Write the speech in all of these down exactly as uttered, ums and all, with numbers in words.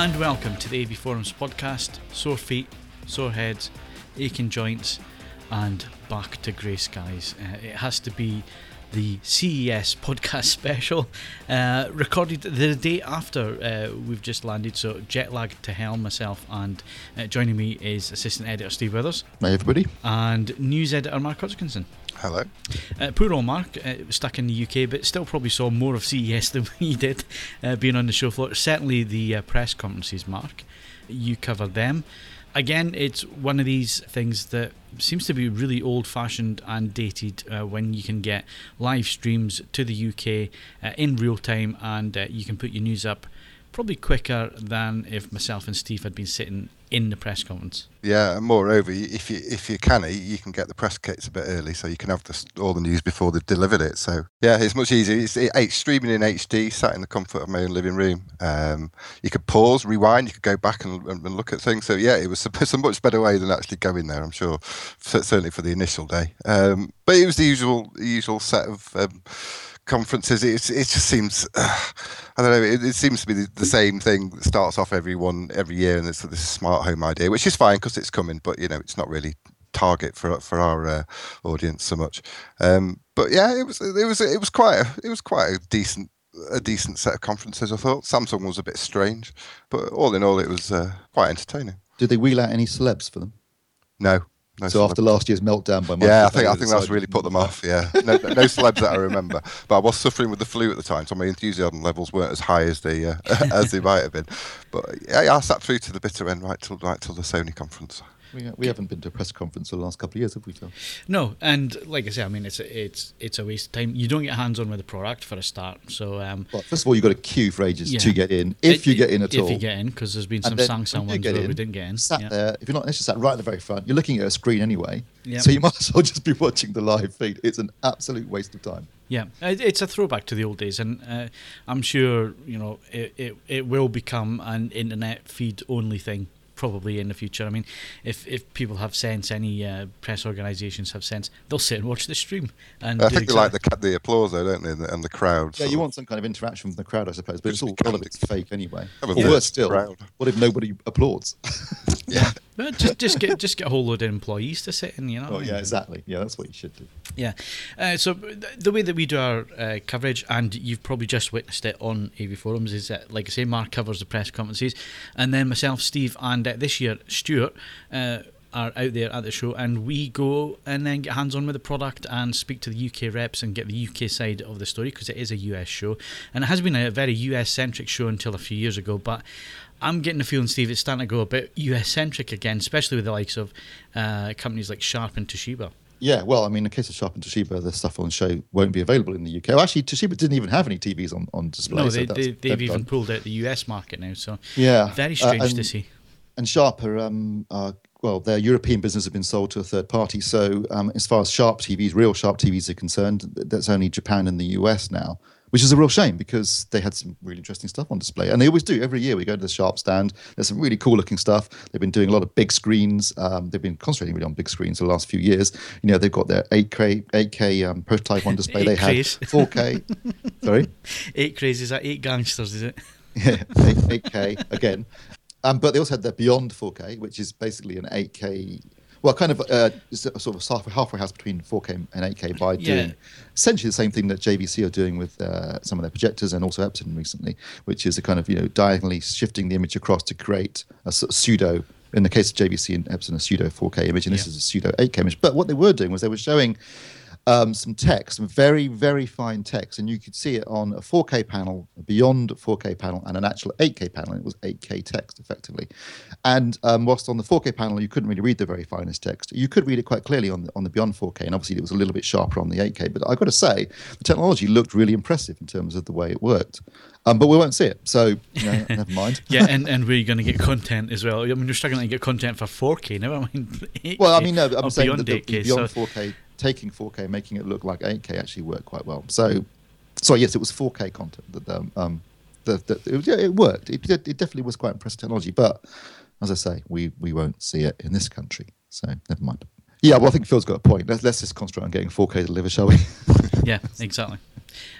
and welcome to the A V Forums podcast. Sore feet, sore heads, aching joints, and back to grey skies. Uh, it has to be the C E S podcast special, uh, recorded the day after uh, we've just landed, so jet lag to hell myself, and uh, joining me is Assistant Editor Steve Withers. Hi everybody. And News Editor Mark Hodgkinson. Hello. Uh, poor old Mark, uh, stuck in the U K, but still probably saw more of C E S than we did, uh, being on the show floor. Certainly the uh, press conferences, Mark, you covered them. Again, it's one of these things that seems to be really old-fashioned and dated uh, when you can get live streams to the U K uh, in real time, and uh, you can put your news up probably quicker than if myself and Steve had been sitting in the press conference. Yeah, and moreover, if you if you can, you can get the press kits a bit early, so you can have the, all the news before they've delivered it. So yeah, it's much easier. It's it, streaming in H D, sat in the comfort of my own living room. Um, you could pause, rewind, you could go back and, and look at things. So yeah, it was a, a much better way than actually going there, I'm sure, certainly for the initial day. Um, but it was the usual usual set of um, conferences. It it just seems, uh, I don't know, it, it seems to be the, the same thing that starts off every one every year, and it's this smart home idea, which is fine because it's coming, but you know, it's not really target for for our uh, audience so much. Um, but yeah, it was it was it was quite a, it was quite a decent a decent set of conferences. I thought Samsung was a bit strange, but all in all, it was uh, quite entertaining. Did they wheel out any celebs for them? No. No so celebs. After last year's meltdown by Michael yeah, I think I think that's side. really put them off. Yeah, no, no celebs that I remember. But I was suffering with the flu at the time, so my enthusiasm levels weren't as high as they uh, as they might have been. But yeah, I sat through to the bitter end, right till right till the Sony conference. We, we haven't been to a press conference for the last couple of years, have we, Phil? No, and like I say, I mean, it's a, it's it's a waste of time. You don't get hands-on with the product for a start. So, um, well, first of all, you've got to queue for ages yeah. to get in, if it, you get in at if all. If you get in, because there's been some Samsung ones where in, we didn't get in. Sat yeah. there, if you're not interested, sat right at the very front, you're looking at a screen anyway, yep. so you might as well just be watching the live feed. It's an absolute waste of time. Yeah, it's a throwback to the old days, and uh, I'm sure you know it, it, it will become an internet feed-only thing. Probably in the future. I mean, if if people have sense, any uh, press organisations have sense, they'll sit and watch the stream. And I think exactly. they like the the applause, though, don't they? And the, and the crowd. Yeah, you of. want some kind of interaction from the crowd, I suppose. But it's, it's all all of it's fake anyway. Or worse still, crowd. What if nobody applauds? yeah, but just just get just get a whole load of employees to sit in. You know. Oh yeah, exactly. Yeah, that's what you should do. Yeah. Uh, so th- the way that we do our uh, coverage, and you've probably just witnessed it on A V Forums, is that, like I say, Mark covers the press conferences, and then myself, Steve, and this year, Stuart, uh, are out there at the show, and we go and then get hands-on with the product and speak to the U K reps and get the U K side of the story, because it is a U S show. And it has been a very U S-centric show until a few years ago, but I'm getting the feeling, Steve, it's starting to go a bit U S-centric again, especially with the likes of uh, companies like Sharp and Toshiba. Yeah, well, I mean, in the case of Sharp and Toshiba, the stuff on show won't be available in the U K. Well, actually, Toshiba didn't even have any T Vs on, on display. No, they, so they, they've even done. pulled out the U S market now, so yeah, very strange uh, and, to see. And Sharp are, um, are, well, their European business have been sold to a third party. So um, as far as Sharp T Vs, real Sharp T Vs are concerned, that's only Japan and the U S now, which is a real shame because they had some really interesting stuff on display. And they always do. Every year we go to the Sharp stand. There's some really cool looking stuff. They've been doing a lot of big screens. Um, they've been concentrating really on big screens for the last few years. You know, they've got their eight K um, prototype on display. They had four K. Sorry? eight craze, is that eight gangsters, is it? Yeah, eight K again. Um, but they also had their Beyond four K, which is basically an eight K, well, kind of uh, sort of halfway house between four K and eight K by yeah. doing essentially the same thing that J V C are doing with uh, some of their projectors and also Epson recently, which is a kind of, you know, diagonally shifting the image across to create a sort of pseudo, in the case of J V C and Epson, a pseudo four K image, and this yeah. is a pseudo eight K image. But what they were doing was they were showing Um, some text, some very, very fine text, and you could see it on a four K panel, a Beyond four K panel, and an actual eight K panel, and it was eight K text, effectively. And um, whilst on the four K panel, you couldn't really read the very finest text. You could read it quite clearly on the, on the Beyond four K, and obviously it was a little bit sharper on the eight K, but I've got to say, the technology looked really impressive in terms of the way it worked. Um, but we won't see it, so you know, never mind. yeah, and, and we're going to get content as well. I mean, you're struggling to get content for four K, never mind eight K. Well, I mean, no, I'm saying that the, the Beyond so. four K... taking four K, making it look like eight K actually worked quite well. So, so yes, it was four K content that um, um that, that it, it worked. It, it definitely was quite impressive technology. But as I say, we we won't see it in this country. So never mind. Yeah, well, I think Phil's got a point. Let's let's just concentrate on getting four K delivered, shall we? yeah, exactly.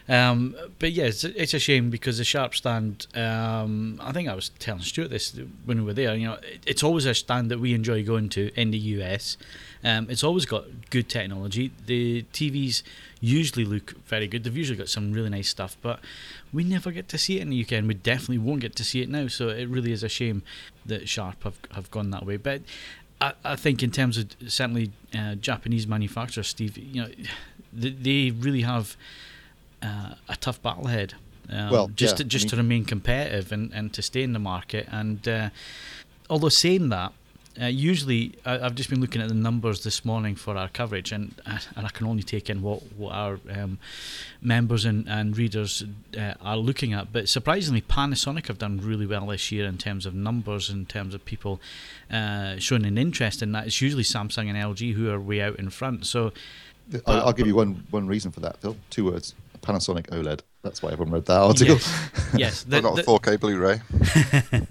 Um, but yeah, it's, it's a shame because the Sharp stand, um, I think I was telling Stuart this when we were there, you know, it, it's always a stand that we enjoy going to in the U S. Um, it's always got good technology. The T Vs usually look very good. They've usually got some really nice stuff, but we never get to see it in the U K, and we definitely won't get to see it now. So it really is a shame that Sharp have, have gone that way. But I, I think in terms of certainly uh, Japanese manufacturers, Steve, you know, they, they really have uh, a tough battle ahead. Um, well, just yeah, to, just I mean, to remain competitive and, and to stay in the market. And uh, although saying that, Uh, usually, I, I've just been looking at the numbers this morning for our coverage, and and I can only take in what, what our um, members and, and readers uh, are looking at. But surprisingly, Panasonic have done really well this year in terms of numbers, in terms of people uh, showing an interest in that. It's usually Samsung and L G who are way out in front. So, I'll, but, I'll give you one, one reason for that, Phil. Two words. Panasonic OLED. That's why everyone read that article. Yes, yes the, not the, a four K Blu-ray.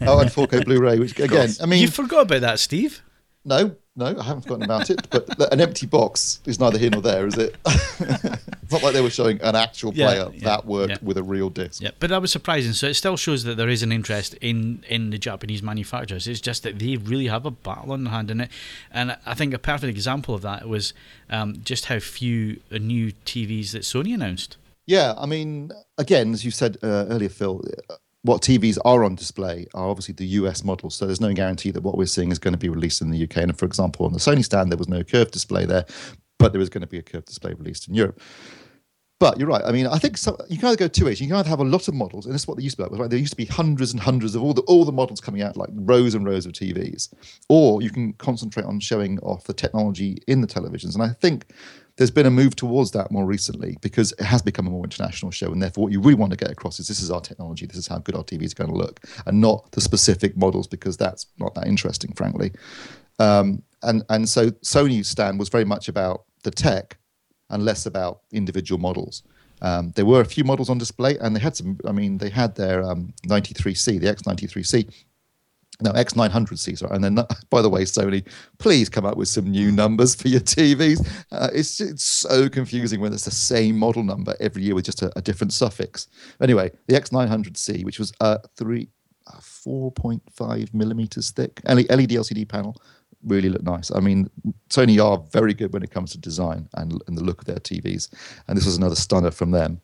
Oh, and four K Blu-ray, which again, I mean, you forgot about that, Steve. No, no, I haven't forgotten about it. But an empty box is neither here nor there, is it? It's not like they were showing an actual player yeah, yeah, that worked yeah. with a real disc. Yeah, but that was surprising. So it still shows that there is an interest in, in the Japanese manufacturers. It's just that they really have a battle on their hand in it, and I think a perfect example of that was um, just how few new T Vs that Sony announced. Yeah, I mean, again, as you said uh, earlier, Phil, what T Vs are on display are obviously the U S models, so there's no guarantee that what we're seeing is going to be released in the U K. And for example, on the Sony stand, there was no curved display there, but there is going to be a curved display released in Europe. But you're right. I mean, I think some, you can either go two ways. You can either have a lot of models, and this is what they used to be like. Right? There used to be hundreds and hundreds of all the all the models coming out, like rows and rows of T Vs. Or you can concentrate on showing off the technology in the televisions. And I think there's been a move towards that more recently because it has become a more international show. And therefore, what you really want to get across is this is our technology, this is how good our T Vs are going to look, and not the specific models because that's not that interesting, frankly. Um, and, and so Sony's stand was very much about the tech and less about individual models. Um, there were a few models on display, and they had some, I mean, they had their um, ninety-three C, the X ninety-three C, no, X nine hundred C, sorry. And then, by the way, Sony, please come up with some new numbers for your T Vs. Uh, it's it's so confusing when it's the same model number every year with just a, a different suffix. Anyway, the X nine hundred C, which was uh, three, uh, four point five millimeters thick, L E D L C D panel, really look nice. I mean, Sony are very good when it comes to design and, and the look of their T Vs. And this was another stunner from them.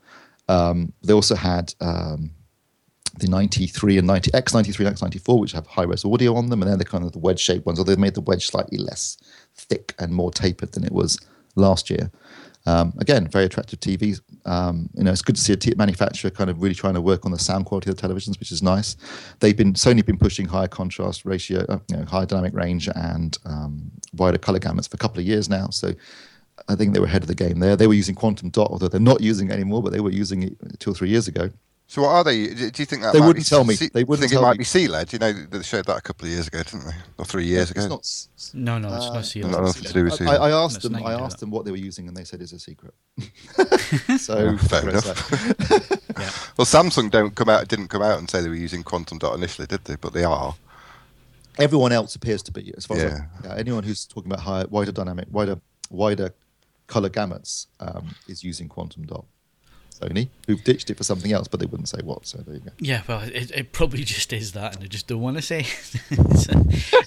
Um, they also had um, the ninety-three and ninety, X ninety-three and X ninety-four, which have high-res audio on them. And then they're kind of the wedge-shaped ones, although they've made the wedge slightly less thick and more tapered than it was last year. Um, again, very attractive T Vs. Um, you know, it's good to see a t- manufacturer kind of really trying to work on the sound quality of the televisions, which is nice. They've been Sony been pushing higher contrast ratio, uh, you know, higher dynamic range, and um, wider color gamuts for a couple of years now. So I think they were ahead of the game there. They were using Quantum Dot, although they're not using it anymore, but they were using it two or three years ago. So what are they? Do you think that they might wouldn't be tell me? C- they wouldn't think tell it might me. Be C L E D. You know, they showed that a couple of years ago, didn't they? Or three years ago? It's not, no, no, it's uh, not C L E D. Not it's to do with C L E D. I, I asked no, them. I asked them what they were using, and they said it's a secret. So fair enough. Yeah. Well, Samsung don't come out. Didn't come out and say they were using Quantum Dot initially, did they? But they are. Everyone else appears to be, as far yeah. as I, yeah, anyone who's talking about higher, wider dynamic, wider, wider color gamuts um, is using Quantum Dot. Sony, who've ditched it for something else, but they wouldn't say what, so there you go. Yeah, well, it, it probably just is that, and they just don't want to say. so,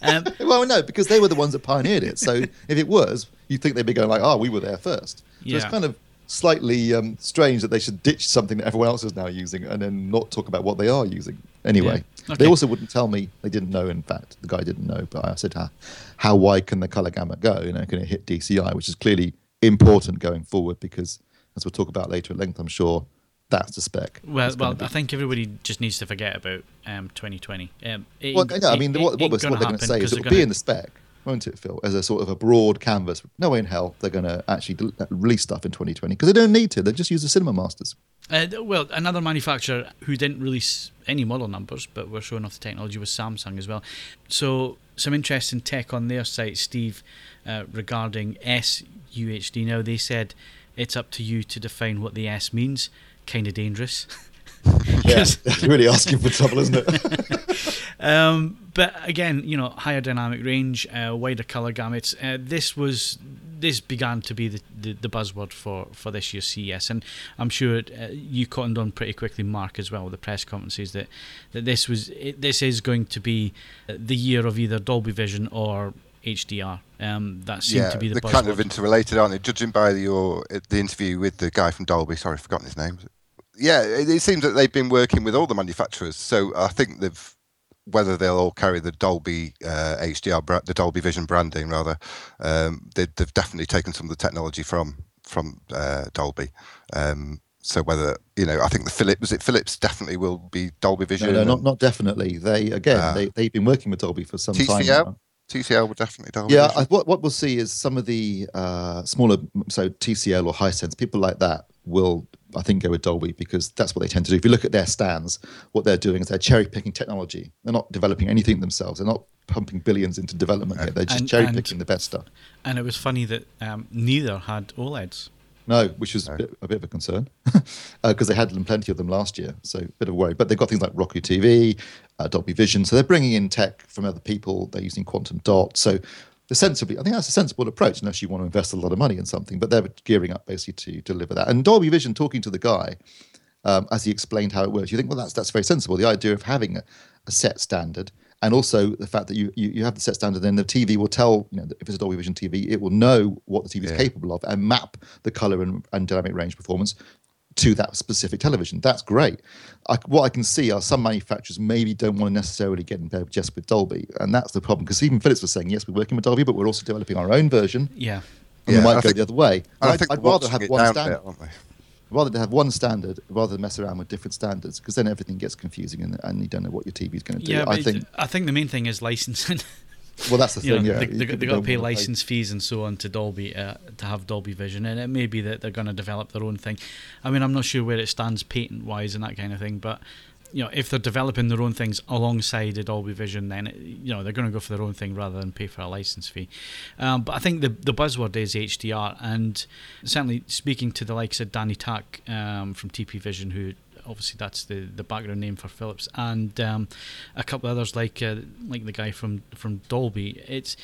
um, well, no, because they were the ones that pioneered it, so if it was, you'd think they'd be going like, oh, we were there first. So yeah. It's kind of slightly um, strange that they should ditch something that everyone else is now using and then not talk about what they are using. Anyway, yeah. Okay. They also wouldn't tell me they didn't know, in fact. The guy didn't know, but I said, how, how wide can the colour gamut go? You know, can it hit D C I, which is clearly important going forward because, as we'll talk about later at length, I'm sure, that's the spec. Well, well, I think everybody just needs to forget about um, twenty twenty. Um, it, well, no, I mean, it, what, it, what, what they're going to say is it'll gonna... be in the spec, won't it, Phil, as a sort of a broad canvas. No way in hell they're going to actually release stuff in twenty twenty because they don't need to. They just use the Cinema Masters. Uh, well, another manufacturer who didn't release any model numbers but were showing off the technology was Samsung as well. So some interesting tech on their site, Steve, uh, regarding S U H D. Now, they said it's up to you to define what the S means. Kind of dangerous. Yeah, really asking for trouble, isn't it? um, but again, you know, higher dynamic range, uh, wider color gamuts. Uh, this was this began to be the, the, the buzzword for, for this year's C E S, and I'm sure it, uh, you cottoned on pretty quickly, Mark, as well, with the press conferences that, that this was it, this is going to be the year of either Dolby Vision or H D R. Um, that seemed yeah, to be the buzzword. They're kind of interrelated, aren't they? Judging by your the interview with the guy from Dolby, sorry, I've forgotten his name. Yeah, it, it seems that they've been working with all the manufacturers, so I think they've. Whether they'll all carry the Dolby uh, H D R, the Dolby Vision branding rather, um, they, they've definitely taken some of the technology from from uh, Dolby. Um, so whether you know, I think the Philips was it Philips definitely will be Dolby Vision. No, no not not definitely. They again, uh, they they've been working with Dolby for some T C L? Time now. T C L would definitely Dolby yeah, Vision. Yeah, what what we'll see is some of the uh, smaller, so T C L or Hisense, people like that will. I think go with Dolby because that's what they tend to do. If you look at their stands, what they're doing is they're cherry-picking technology. They're not developing anything themselves. They're not pumping billions into development. Yet. They're just and, cherry-picking and, the best stuff. And it was funny that um, neither had OLEDs. No, which was no. A, bit, a bit of a concern because uh, they had plenty of them last year, so a bit of a worry. But they've got things like Roku T V, uh, Dolby Vision, so they're bringing in tech from other people. They're using Quantum Dot, so... Sensibly, I think that's a sensible approach unless you want to invest a lot of money in something, but they're gearing up basically to deliver that. And Dolby Vision, talking to the guy, um, as he explained how it works, you think, well, that's that's very sensible. The idea of having a, a set standard and also the fact that you, you, you have the set standard, then the T V will tell, you know, if it's a Dolby Vision T V, it will know what the T V is yeah. capable of and map the color and, and dynamic range performance to that specific television. That's great. I, what I can see are some manufacturers maybe don't want to necessarily get in bed just with Dolby, and that's the problem, because even Philips was saying, yes, we're working with Dolby, but we're also developing our own version. Yeah. And yeah, we might I go think, the other way. I I'd, I'd rather have one standard. Bit, rather than have one standard, rather than mess around with different standards, because then everything gets confusing and, and you don't know what your T V is going to do. Yeah, I think I think the main thing is licensing. Well, that's the thing. You know, yeah, they, they, they got to pay license pay. fees and so on to Dolby uh, to have Dolby Vision, and it may be that they're going to develop their own thing. I mean, I'm not sure where it stands patent-wise and that kind of thing, but you know, if they're developing their own things alongside the Dolby Vision, then you know they're going to go for their own thing rather than pay for a license fee. Um, but I think the the buzzword is H D R, and certainly speaking to the likes of Danny Tack um, from T P Vision, who. Obviously, that's the, the background name for Philips, and um, a couple of others like uh, like the guy from, from Dolby. It's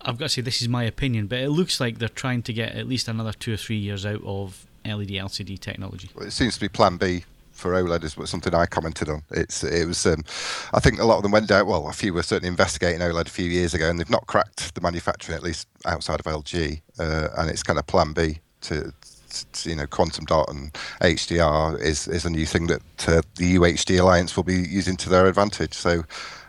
I've got to say this is my opinion, but it looks like they're trying to get at least another two or three years out of L E D L C D technology. Well, it seems to be Plan B for OLED, is something I commented on. It's it was um, I think a lot of them went down. Well, a few were certainly investigating OLED a few years ago, and they've not cracked the manufacturing, at least outside of L G, uh, and it's kind of Plan B to. You know, Quantum Dot and H D R is, is a new thing that uh, the U H D Alliance will be using to their advantage. So,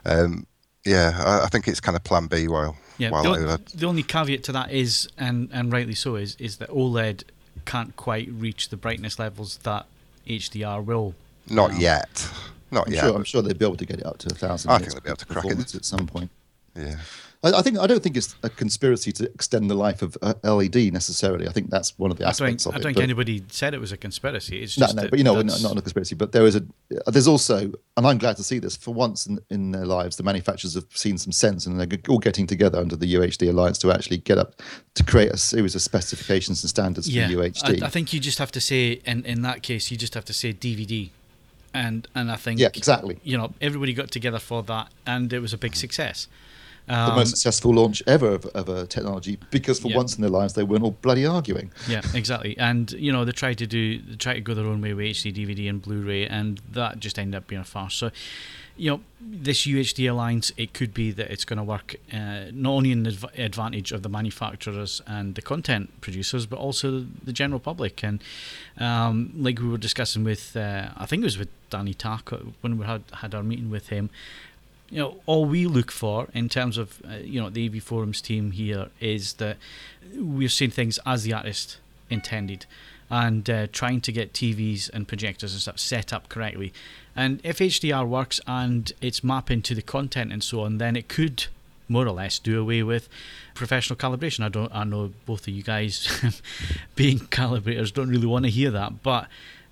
um, yeah, I, I think it's kind of Plan B while... Yeah, while the, o- the only caveat to that is, and, and rightly so, is is that OLED can't quite reach the brightness levels that H D R will. Not now. yet. Not I'm yet. Sure, I'm sure they'll be able to get it up to one thousand. I think they'll be able to crack it. At some point. Yeah. I think I don't think it's a conspiracy to extend the life of L E D necessarily. I think that's one of the aspects of it. I don't think anybody said it was a conspiracy. It's just no, no, but you know, not, not a conspiracy. But there is a. There's also, and I'm glad to see this. For once in, in their lives, the manufacturers have seen some sense, and they're all getting together under the U H D Alliance to actually get up to create a series of specifications and standards yeah, for U H D. I, I think you just have to say, in in that case, you just have to say D V D. And and I think yeah, exactly. You know, everybody got together for that, and it was a big success. Um, the most successful launch ever of, of a technology, because for yeah. once in their lives they weren't all bloody arguing. Yeah, exactly. And you know they tried to do, they tried to go their own way with H D, D V D, and Blu-ray, and that just ended up being a farce. So, you know, this U H D Alliance, it could be that it's going to work uh, not only in the advantage of the manufacturers and the content producers, but also the general public. And um, like we were discussing with, uh, I think it was with Danny Tack when we had had our meeting with him. You know, all we look for in terms of, uh, you know, the A V Forums team here is that we're seeing things as the artist intended and uh, trying to get T Vs and projectors and stuff set up correctly. And if H D R works and it's mapping to the content and so on, then it could more or less do away with professional calibration. I don't, I know both of you guys being calibrators don't really want to hear that, but...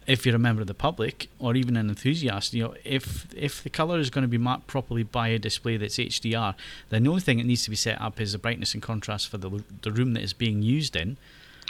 If you're a member of the public or even an enthusiast, you know, if if the colour is going to be mapped properly by a display that's H D R, then the only thing that needs to be set up is the brightness and contrast for the the room that it's being used in.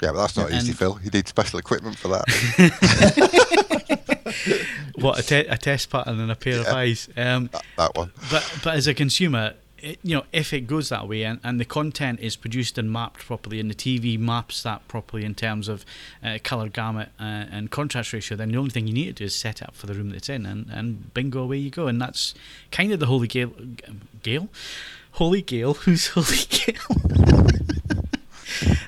Yeah, but that's not and, easy, Phil. You need special equipment for that. What, a, te- a test pattern and a pair yeah, of eyes. Um, that, that one. But but as a consumer, it, you know, if it goes that way and, and the content is produced and mapped properly and the T V maps that properly in terms of uh, colour gamut uh, and contrast ratio, then the only thing you need to do is set it up for the room that it's in, and, and bingo, away you go. And that's kind of the holy grail. Gail? Holy Gail? Who's Holy Gail?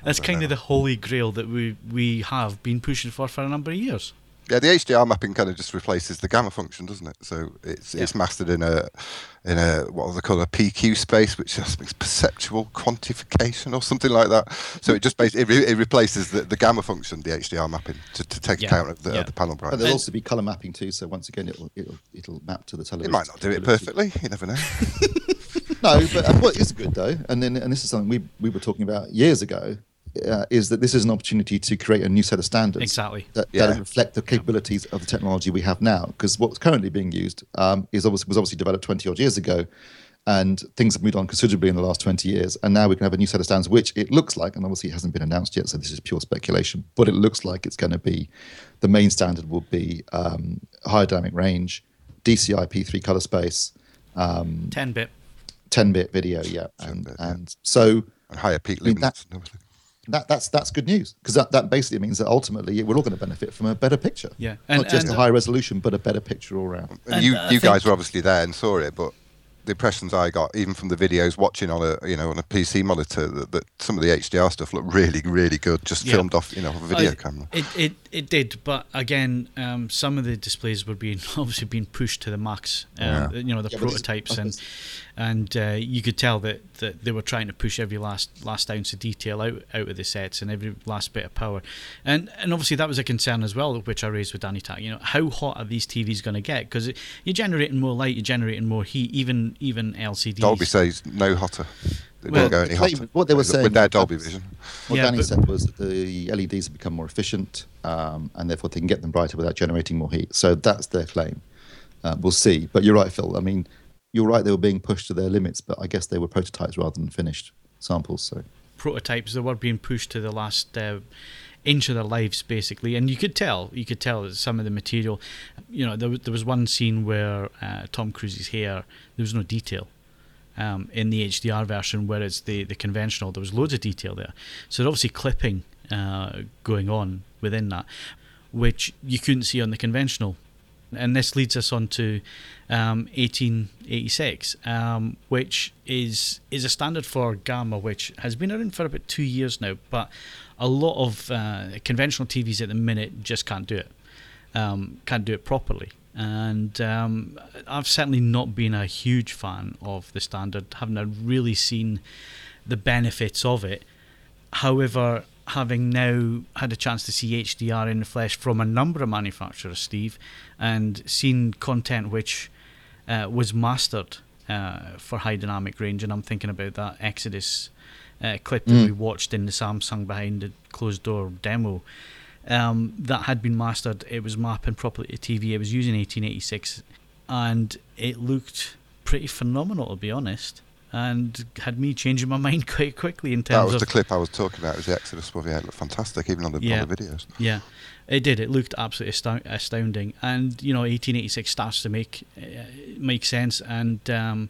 That's kind of the holy grail that we, we have been pushing for for a number of years. Yeah, the H D R mapping kind of just replaces the gamma function, doesn't it? So it's yeah. it's mastered in a in a what they call a P Q space, which is perceptual quantification or something like that. So it just basically it, re- it replaces the, the gamma function, the H D R mapping, to, to take yeah. account of the, yeah. of the panel brightness. But there'll also be colour mapping too. So once again, it'll it'll it'll map to the television. It might not do it perfectly. You never know. No, but uh, what is good though, and then and this is something we we were talking about years ago. Uh, is that this is an opportunity to create a new set of standards exactly that, yeah. that reflect the capabilities of the technology we have now, because what's currently being used um, is obviously was obviously developed twenty odd years ago, and things have moved on considerably in the last twenty years, and now we can have a new set of standards which it looks like, and obviously it hasn't been announced yet, so this is pure speculation, but it looks like it's going to be the main standard will be um, higher dynamic range, D C I P three color space, um, ten bit video, yeah, and, ten bit, yeah. and so and higher peak luminance. I mean, that, That that's that's good news, because that, that basically means that ultimately we're all going to benefit from a better picture. Yeah, and, not just and, a higher resolution, but a better picture all round. And you you guys were obviously there and saw it, but the impressions I got, even from the videos watching on a you know on a P C monitor, that, that some of the H D R stuff looked really really good, just yeah. filmed off you know off a video I, camera. It, it it did, but again, um, some of the displays were being obviously being pushed to the max. Um, yeah. You know the yeah, prototypes and and uh, you could tell that, that they were trying to push every last last ounce of detail out, out of the sets and every last bit of power, and and obviously that was a concern as well, which I raised with Danny Tack. You know, how hot are these T Vs going to get? Because you're generating more light, you're generating more heat, even. Even L C Ds. Dolby says no hotter. They well, don't go any hotter. What they were saying with their Dolby Vision. What yeah, Danny said was that the L E Ds have become more efficient, um, and therefore they can get them brighter without generating more heat. So that's their claim. Uh, we'll see. But you're right, Phil. I mean, you're right. They were being pushed to their limits, but I guess they were prototypes rather than finished samples. So prototypes. They were being pushed to the last. Uh, into their lives basically, and you could tell you could tell some of the material, you know, there, there was one scene where uh, Tom Cruise's hair, there was no detail um, in the H D R version, whereas the, the conventional there was loads of detail there, so there's obviously clipping uh, going on within that, which you couldn't see on the conventional. And this leads us on to um, eighteen eighty-six, um, which is is a standard for gamma, which has been around for about two years now, but a lot of uh, conventional T Vs at the minute just can't do it, um, can't do it properly. And um, I've certainly not been a huge fan of the standard, haven't really seen the benefits of it. However, having now had a chance to see H D R in the flesh from a number of manufacturers, Steve, and seen content which uh, was mastered uh, for high dynamic range, and I'm thinking about that Exodus uh, clip that mm. we watched in the Samsung behind the closed door demo, um, that had been mastered. It was mapping properly to T V, it was using eighteen eighty-six, and it looked pretty phenomenal, to be honest. And had me changing my mind quite quickly in terms of... That was of, the clip I was talking about, it was the Exodus one. Yeah, it looked fantastic, even on the, yeah, on the videos. Yeah, it did. It looked absolutely asto- astounding. And, you know, eighteen eighty-six starts to make uh, make sense. And, um,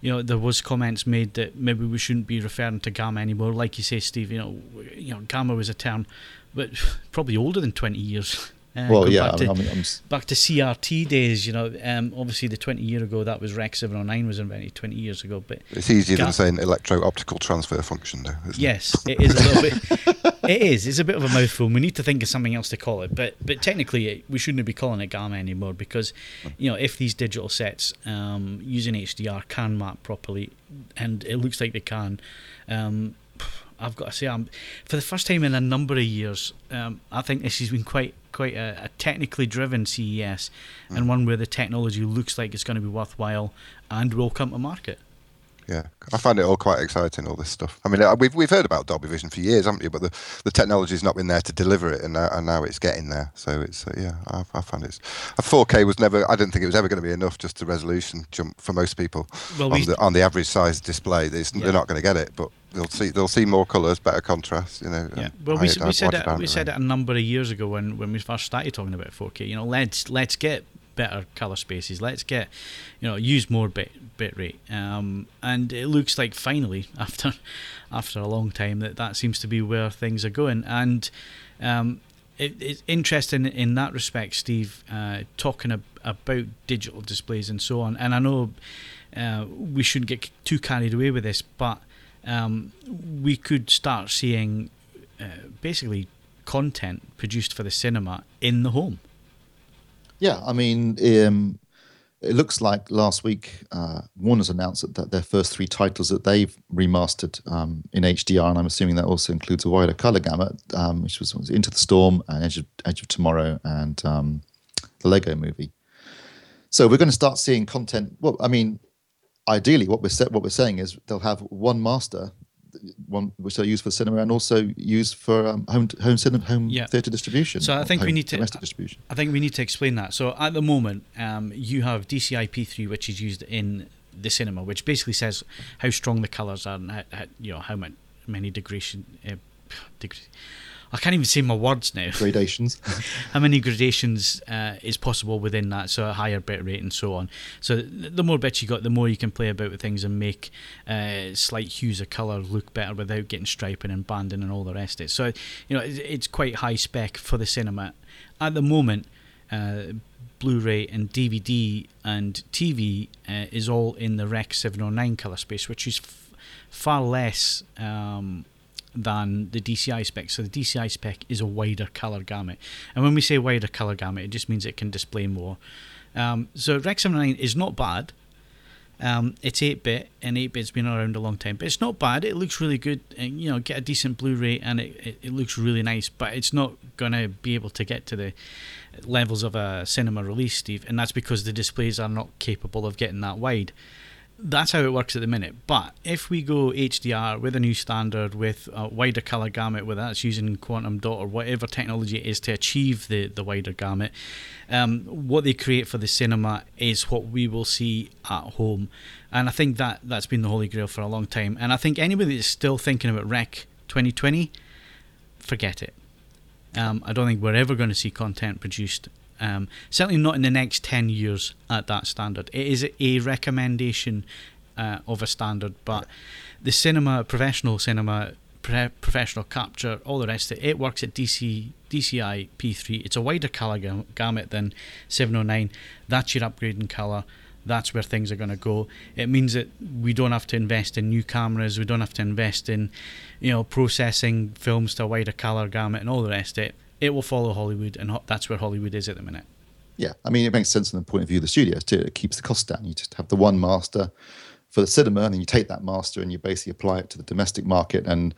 you know, there was comments made that maybe we shouldn't be referring to gamma anymore. Like you say, Steve, you know, you know, gamma was a term, but probably older than twenty years. Uh, well, yeah, back, I mean, to, I mean, I'm... back to C R T days, you know. Um, obviously, the twenty year ago that was Rec. seven oh nine was invented twenty years ago, but it's easier Ga- than saying electro-optical transfer function, though. Isn't yes, it? it is a little bit. It is. It's a bit of a mouthful. We need to think of something else to call it. But but technically, it, we shouldn't be calling it gamma anymore, because you know if these digital sets um, using H D R can map properly, and it looks like they can. Um, I've got to say, I'm, for the first time in a number of years, um, I think this has been quite quite a, a technically driven C E S, and mm. one where the technology looks like it's going to be worthwhile and will come to market. Yeah, I find it all quite exciting, all this stuff. I mean, we've we've heard about Dolby Vision for years, haven't you? But the, the technology's not been there to deliver it, and now, and now it's getting there. So it's uh, yeah, I, I find it's four K was never. I didn't think it was ever going to be enough. Just a resolution jump for most people well, on we, the on the average size display. They're, yeah. they're not going to get it, but. They'll see. They'll see more colours, better contrast. You know. Yeah. Well, we, we said it. We said it a number of years ago when, when we first started talking about four K. You know, let's let's get better color spaces. Let's get, you know, use more bit bit rate. Um, and it looks like finally, after after a long time, that that seems to be where things are going. And um, it, it's interesting in that respect, Steve, uh, talking ab- about digital displays and so on. And I know uh, we shouldn't get too carried away with this, but um, we could start seeing uh, basically content produced for the cinema in the home. Yeah, I mean, um, it looks like last week uh, Warner's announced that, that their first three titles that they've remastered um, in H D R, and I'm assuming that also includes a wider color gamut, um, which was, was Into the Storm and Edge of, Edge of Tomorrow and um, the Lego Movie. So we're going to start seeing content. Well, I mean, ideally, what we're set, what we're saying is they'll have one master, one which they'll use for cinema and also used for um, home home cinema, home yeah. theatre distribution. So I think home, we need to domestic distribution. I think we need to explain that. So at the moment, um, you have D C I P three, which is used in the cinema, which basically says how strong the colours are and how, how, you know, how many, many degradation. Uh, degre- I can't even say my words now. Gradations. How many gradations uh, is possible within that, so a higher bit rate and so on. So the more bits you got, the more you can play about with things and make uh, slight hues of colour look better without getting striping and banding and all the rest of it. So, you know, it's quite high spec for the cinema. At the moment, uh, Blu-ray and D V D and T V uh, is all in the Rec. seven oh nine colour space, which is f- far less... Um, than the D C I spec. So the D C I spec is a wider colour gamut. And when we say wider colour gamut, it just means it can display more. Um, so Rec. seven oh nine is not bad. Um, it's eight-bit, and eight-bit's been around a long time. But it's not bad. It looks really good. And, you know, get a decent Blu-ray, and it, it, it looks really nice. But it's not going to be able to get to the levels of a cinema release, Steve. And that's because the displays are not capable of getting that wide. That's how it works at the minute. But if we go H D R with a new standard, with a wider colour gamut, whether that's using Quantum Dot or whatever technology it is to achieve the, the wider gamut, um, what they create for the cinema is what we will see at home. And I think that, that's been the holy grail for a long time. And I think anybody that's still thinking about Rec twenty twenty, forget it. Um, I don't think we're ever going to see content produced. Um, certainly not in the next ten years at that standard. It is a recommendation uh, of a standard, but the cinema, professional cinema, pre- professional capture, all the rest of it, it works at D C I P three. It's a wider colour gam- gamut than seven oh nine. That's your upgrade in colour. That's where things are going to go. It means that we don't have to invest in new cameras. We don't have to invest in, you know, processing films to a wider colour gamut and all the rest of it. It will follow Hollywood, and ho- that's where Hollywood is at the minute. Yeah, I mean, it makes sense from the point of view of the studios too. It keeps the cost down. You just have the one master for the cinema, and then you take that master and you basically apply it to the domestic market. And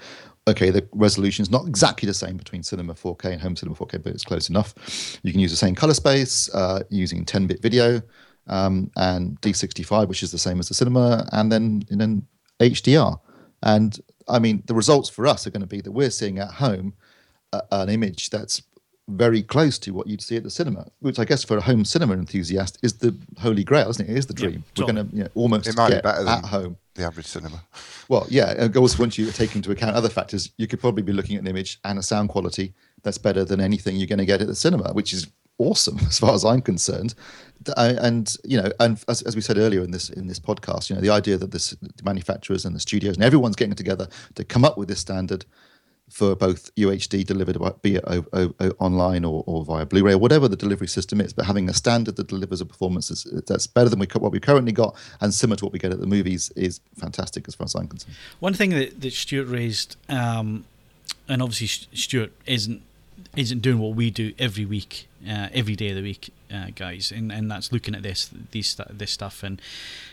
okay, the resolution is not exactly the same between cinema four K and home cinema four K, but it's close enough. You can use the same color space uh, using ten-bit video um, and D sixty-five, which is the same as the cinema, and then and then H D R. And I mean, the results for us are going to be that we're seeing at home an image that's very close to what you'd see at the cinema, which I guess for a home cinema enthusiast is the holy grail, isn't it? It is the dream. Yeah, totally. We're going to you know, almost it might get be better than at home the average cinema. Well, yeah. And also, once you take into account other factors, you could probably be looking at an image and a sound quality that's better than anything you're going to get at the cinema, which is awesome as far as I'm concerned. And you know, and as, as we said earlier in this in this podcast, you know, the idea that this, the manufacturers and the studios and everyone's getting together to come up with this standard for both U H D delivered, be it o- o- o- online or, or via Blu-ray or whatever the delivery system is, but having a standard that delivers a performance that's, that's better than we what we currently got and similar to what we get at the movies is fantastic as far as I'm concerned. One thing that, that Stuart raised, um, and obviously Stuart isn't isn't doing what we do every week, uh, every day of the week, uh, guys, and, and that's looking at this these this stuff and,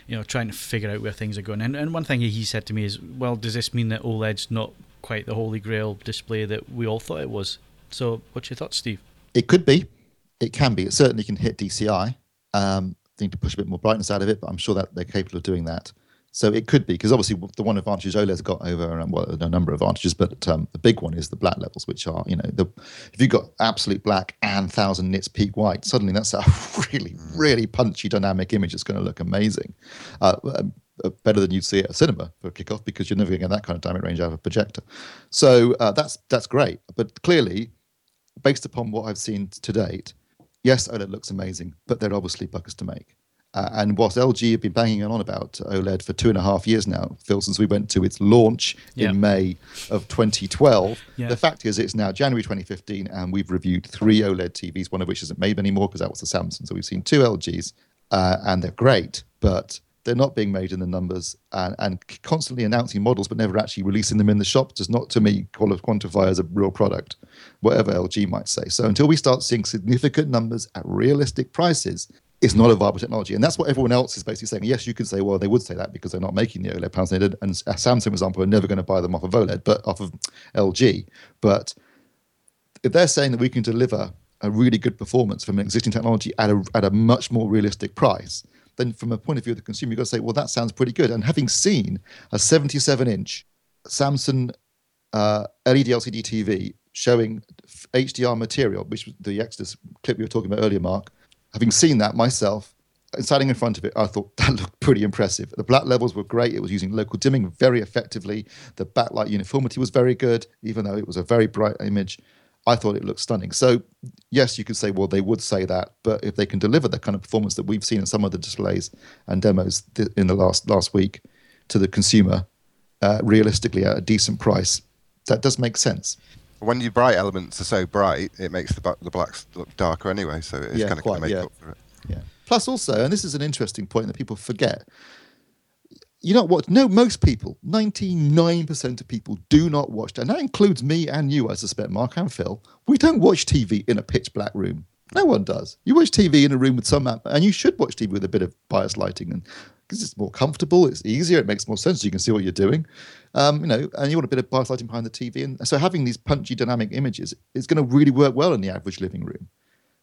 you know, trying to figure out where things are going. And, and one thing he said to me is, well, does this mean that OLED's not quite the holy grail display that we all thought it was? So what's your thoughts, Steve? It could be. It can be. It certainly can hit D C I. Um, they need to push a bit more brightness out of it, but I'm sure that they're capable of doing that. So it could be, because obviously the one advantage OLED's got over, well, a number of advantages, but um, the big one is the black levels, which are, you know, the if you've got absolute black and one thousand nits peak white, suddenly that's a really, really punchy dynamic image. It's going to look amazing. Uh, better than you'd see at a cinema for a kickoff, because you're never going to get that kind of dynamic range out of a projector. So uh, that's that's great. But clearly, based upon what I've seen to date, yes, OLED looks amazing, but there are obviously buggers to make. Uh, and what L G have been banging on about OLED for two and a half years now, Phil, since we went to its launch yep. in May of twenty twelve. Yep. The fact is it's now January twenty fifteen, and we've reviewed three OLED T Vs, one of which isn't made anymore because that was the Samsung. So we've seen two L Gs, uh, and they're great, but they're not being made in the numbers, and, and constantly announcing models but never actually releasing them in the shop does not, to me, quantify as a real product, whatever L G might say. So until we start seeing significant numbers at realistic prices, it's not a viable technology. And that's what everyone else is basically saying. Yes, you could say, well, they would say that because they're not making the OLED panels. And Samsung, for example, are never going to buy them off of OLED, but off of L G. But if they're saying that we can deliver a really good performance from an existing technology at a, at a much more realistic price, then from a point of view of the consumer, you've got to say, well, that sounds pretty good. And having seen a seventy-seven inch Samsung uh, L E D L C D T V showing H D R material, which was the Exodus clip we were talking about earlier, Mark, having seen that myself, standing in front of it, I thought that looked pretty impressive. The black levels were great. It was using local dimming very effectively. The backlight uniformity was very good, even though it was a very bright image. I thought it looked stunning. So yes, you could say, well, they would say that, but if they can deliver the kind of performance that we've seen in some of the displays and demos th- in the last last week to the consumer, uh, realistically at a decent price, that does make sense. When your bright elements are so bright, it makes the bu- the blacks look darker anyway, so it's yeah, kind of going to make yeah. up for it. Yeah. Plus also, and this is an interesting point that people forget, you know what? No, most people, ninety-nine percent of people do not watch, and that includes me and you, I suspect, Mark and Phil. We don't watch T V in a pitch black room. No one does. You watch T V in a room with some, and you should watch T V with a bit of bias lighting, and because it's more comfortable, it's easier, it makes more sense. You can see what you're doing, um, you know, and you want a bit of bias lighting behind the T V, and so having these punchy, dynamic images is going to really work well in the average living room.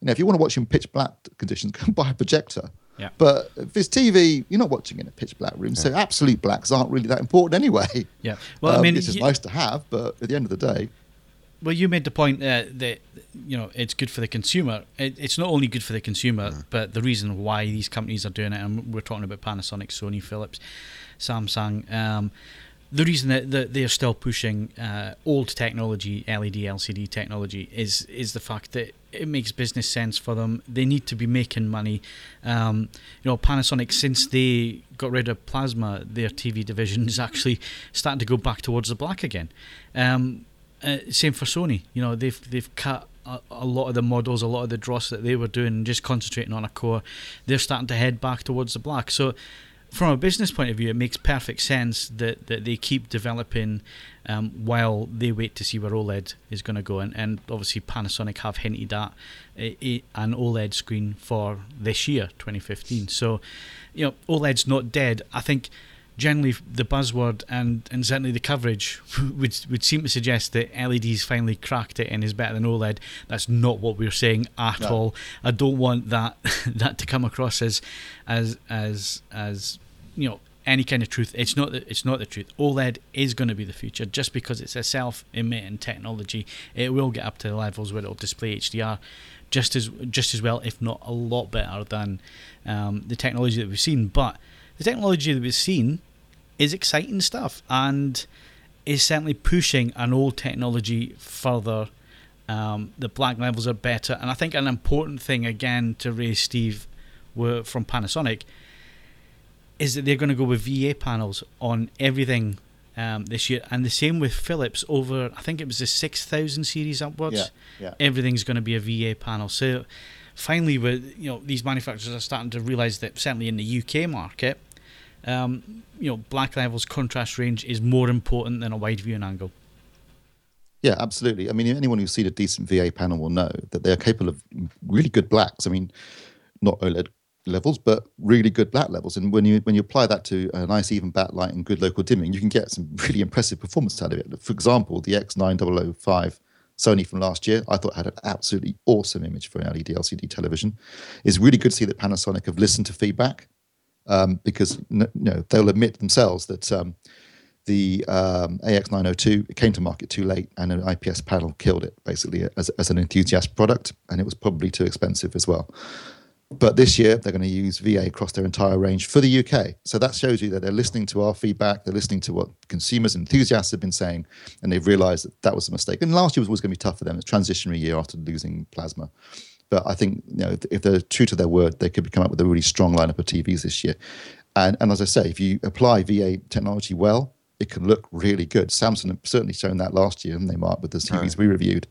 You know, if you want to watch in pitch black conditions, go and buy a projector. Yeah. But if it's T V, you're not watching in a pitch black room, yeah. so absolute blacks aren't really that important anyway. Yeah, well, um, I mean, it's just you, nice to have, but at the end of the day, well, you made the point uh, that you know it's good for the consumer. It, it's not only good for the consumer, yeah. but the reason why these companies are doing it, and we're talking about Panasonic, Sony, Philips, Samsung. Um, the reason that, that they're still pushing uh, old technology, L E D, L C D technology, is is the fact that it makes business sense for them. They need to be making money. Um, you know, Panasonic, since they got rid of plasma, their T V division is actually starting to go back towards the black again. Um, uh, same for Sony. You know, they've they've cut a, a lot of the models, a lot of the dross that they were doing, and just concentrating on a core. They're starting to head back towards the black. So from a business point of view, it makes perfect sense that, that they keep developing um, while they wait to see where OLED is going to go. And, and obviously Panasonic have hinted at a, a, an OLED screen for this year, twenty fifteen. So, you know, OLED's not dead. I think generally the buzzword and, and certainly the coverage would would seem to suggest that L E D's finally cracked it and is better than OLED. That's not what we're saying at no. all. I don't want that that to come across as as as as you know any kind of truth. It's not the, it's not the truth. OLED is going to be the future. Just because it's a self-emitting technology, it will get up to the levels where it'll display H D R just as just as well, if not a lot better than um, the technology that we've seen. But the technology that we've seen is exciting stuff and is certainly pushing an old technology further. Um, the black levels are better. And I think an important thing, again, to raise, Steve, were from Panasonic, is that they're going to go with V A panels on everything um, this year. And the same with Philips over, I think it was the six thousand series upwards. Yeah, yeah. Everything's going to be a V A panel. So finally, with, you know, these manufacturers are starting to realise that, certainly in the U K market, Um, you know, black levels, contrast range is more important than a wide viewing angle. Yeah, absolutely. I mean, anyone who's seen a decent V A panel will know that they're capable of really good blacks. I mean, not OLED levels, but really good black levels. And when you when you apply that to a nice even backlight and good local dimming, you can get some really impressive performance out of it. For example, the X nine thousand five Sony from last year, I thought had an absolutely awesome image for an L E D L C D television. It's really good to see that Panasonic have listened to feedback. Um, because you know, they'll admit themselves that um, the um, A X nine oh two, it came to market too late, and an I P S panel killed it, basically, as, as an enthusiast product, and it was probably too expensive as well. But this year, they're going to use V A across their entire range for the U K. So that shows you that they're listening to our feedback, they're listening to what consumers and enthusiasts have been saying, and they've realised that that was a mistake. And last year was always going to be tough for them. It's a transitionary year after losing plasma. But I think, you know, if, if they're true to their word, they could come up with a really strong lineup of T Vs this year. And, and as I say, if you apply V A technology well, it can look really good. Samsung have certainly shown that last year, haven't they, Mark, with the T Vs we reviewed.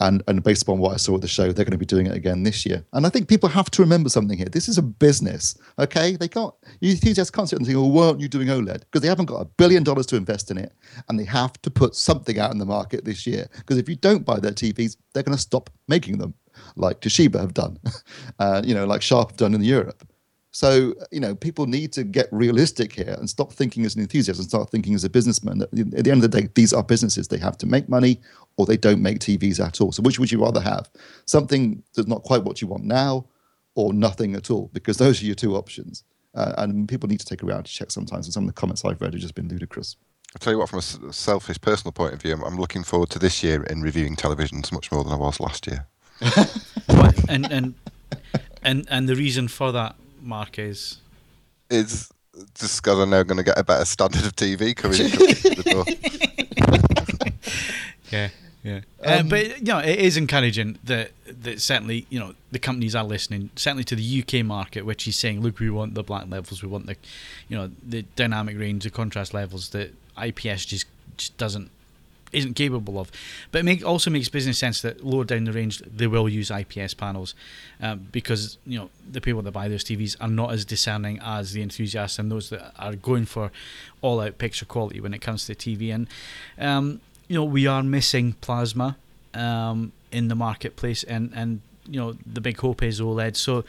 And and based upon what I saw at the show, they're going to be doing it again this year. And I think people have to remember something here. This is a business, okay? They can't, you enthusiasts can't sit and think, well, why aren't you doing OLED? Because they haven't got a billion dollars to invest in it, and they have to put something out in the market this year. Because if you don't buy their T Vs, they're going to stop making them, like Toshiba have done, uh, you know, like Sharp have done in Europe. So, you know, people need to get realistic here and stop thinking as an enthusiast and start thinking as a businessman. At the end of the day, these are businesses. They have to make money or they don't make T Vs at all. So which would you rather have? Something that's not quite what you want now or nothing at all, because those are your two options. Uh, and people need to take a reality check sometimes. And some of the comments I've read have just been ludicrous. I'll tell you what, from a selfish personal point of view, I'm looking forward to this year in reviewing televisions much more than I was last year. and, and, and, and the reason for that, Mark, is it's just because I'm now going to get a better standard of T V coming into the door. yeah, yeah. Um, um, but you know, it is encouraging that that certainly, you know, the companies are listening. Certainly to the U K market, which is saying, look, we want the black levels, we want the, you know, the dynamic range, the contrast levels that I P S just, just doesn't isn't capable of. But it make, also makes business sense that lower down the range they will use I P S panels, um, because, you know, the people that buy those T Vs are not as discerning as the enthusiasts and those that are going for all-out picture quality when it comes to the T V. And um, you know, we are missing plasma um, in the marketplace, and and you know, the big hope is OLED. So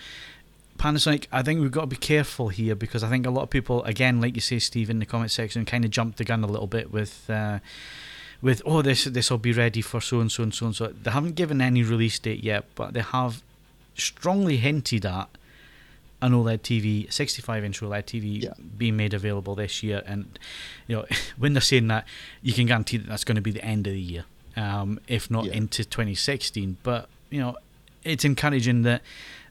Panasonic, I think we've got to be careful here, because I think a lot of people, again, like you say, Steve, in the comment section, kind of jumped the gun a little bit with. Uh, With oh this this will be ready for so and so and so and so. They haven't given any release date yet, but they have strongly hinted at an OLED T V, sixty-five inch OLED T V, yeah, being made available this year. And you know, when they're saying that, you can guarantee that that's going to be the end of the year, um, if not yeah. into twenty sixteen. But you know, it's encouraging that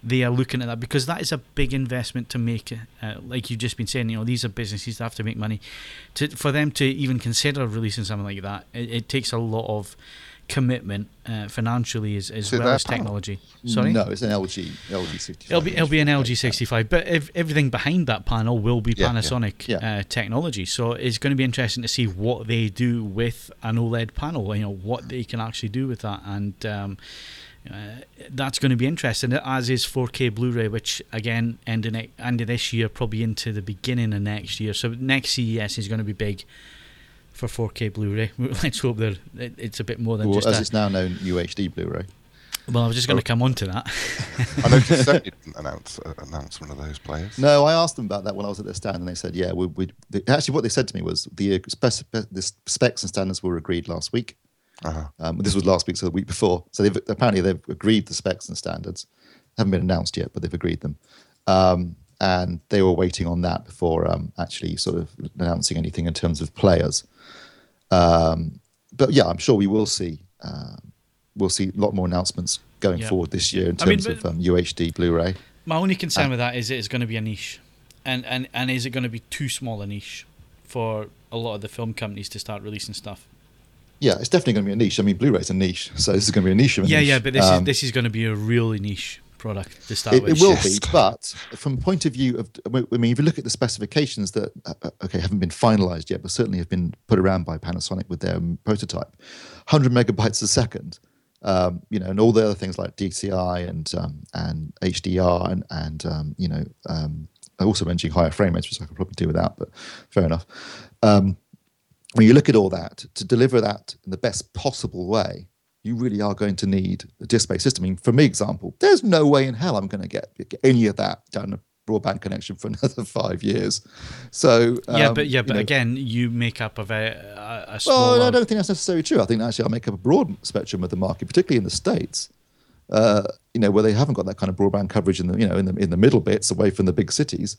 they are looking at that, because that is a big investment to make. Uh, like you've just been saying, you know, these are businesses that have to make money. To, for them to even consider releasing something like that, it, it takes a lot of commitment uh, financially as, as well as technology. Panel? Sorry, no, it's an L G sixty-five. It'll be, it'll be an L G sixty-five, but if, everything behind that panel will be yeah, Panasonic yeah, yeah. Uh, technology. So it's going to be interesting to see what they do with an OLED panel. You know, what they can actually do with that, and. Um, Uh, that's going to be interesting, as is four K Blu-ray, which again end of, ne- end of this year, probably into the beginning of next year. So next C E S is going to be big for four K Blu-ray. Let's hope that it, it's a bit more than well, just as that. It's now known, U H D Blu-ray. Well, I was just going oh. to come on to that. I noticed Sony didn't announce, uh, announce one of those players. No, I asked them about that when I was at their stand, and they said, yeah, we, we they, actually what they said to me was the, uh, the specs and standards were agreed last week. Uh-huh. Um, this was last week, so the week before. So they've, apparently they've agreed the specs and standards. Haven't been announced yet, but they've agreed them. Um, and they were waiting on that before um, actually sort of announcing anything in terms of players. Um, but yeah, I'm sure we will see. Um, we'll see a lot more announcements going yeah. forward this year in terms I mean, of um, U H D Blu-ray. My only concern and, with that is it's going to be a niche, and and and is it going to be too small a niche for a lot of the film companies to start releasing stuff? Yeah, it's definitely going to be a niche. I mean, Blu-ray's a niche, so this is going to be a niche of a yeah, niche. Yeah, yeah, but this um, is this is going to be a really niche product to start it, with. It will yes. be, but from the point of view of, I mean, if you look at the specifications that, uh, okay, haven't been finalised yet, but certainly have been put around by Panasonic with their um, prototype, one hundred megabytes a second, um, you know, and all the other things like D C I and um, and H D R and, and um, you know, um, also mentioning higher frame rates, which I could probably do without, but fair enough. Um When you look at all that, to deliver that in the best possible way, you really are going to need a disk-based system. I mean, for me, example, there's no way in hell I'm going to get any of that down a broadband connection for another five years. So um, yeah, but yeah, but you know, again, you make up of a, a smaller... Well, I don't think that's necessarily true. I think actually I make up a broad spectrum of the market, particularly in the States, uh, you know, where they haven't got that kind of broadband coverage in the you know in the in the middle bits away from the big cities.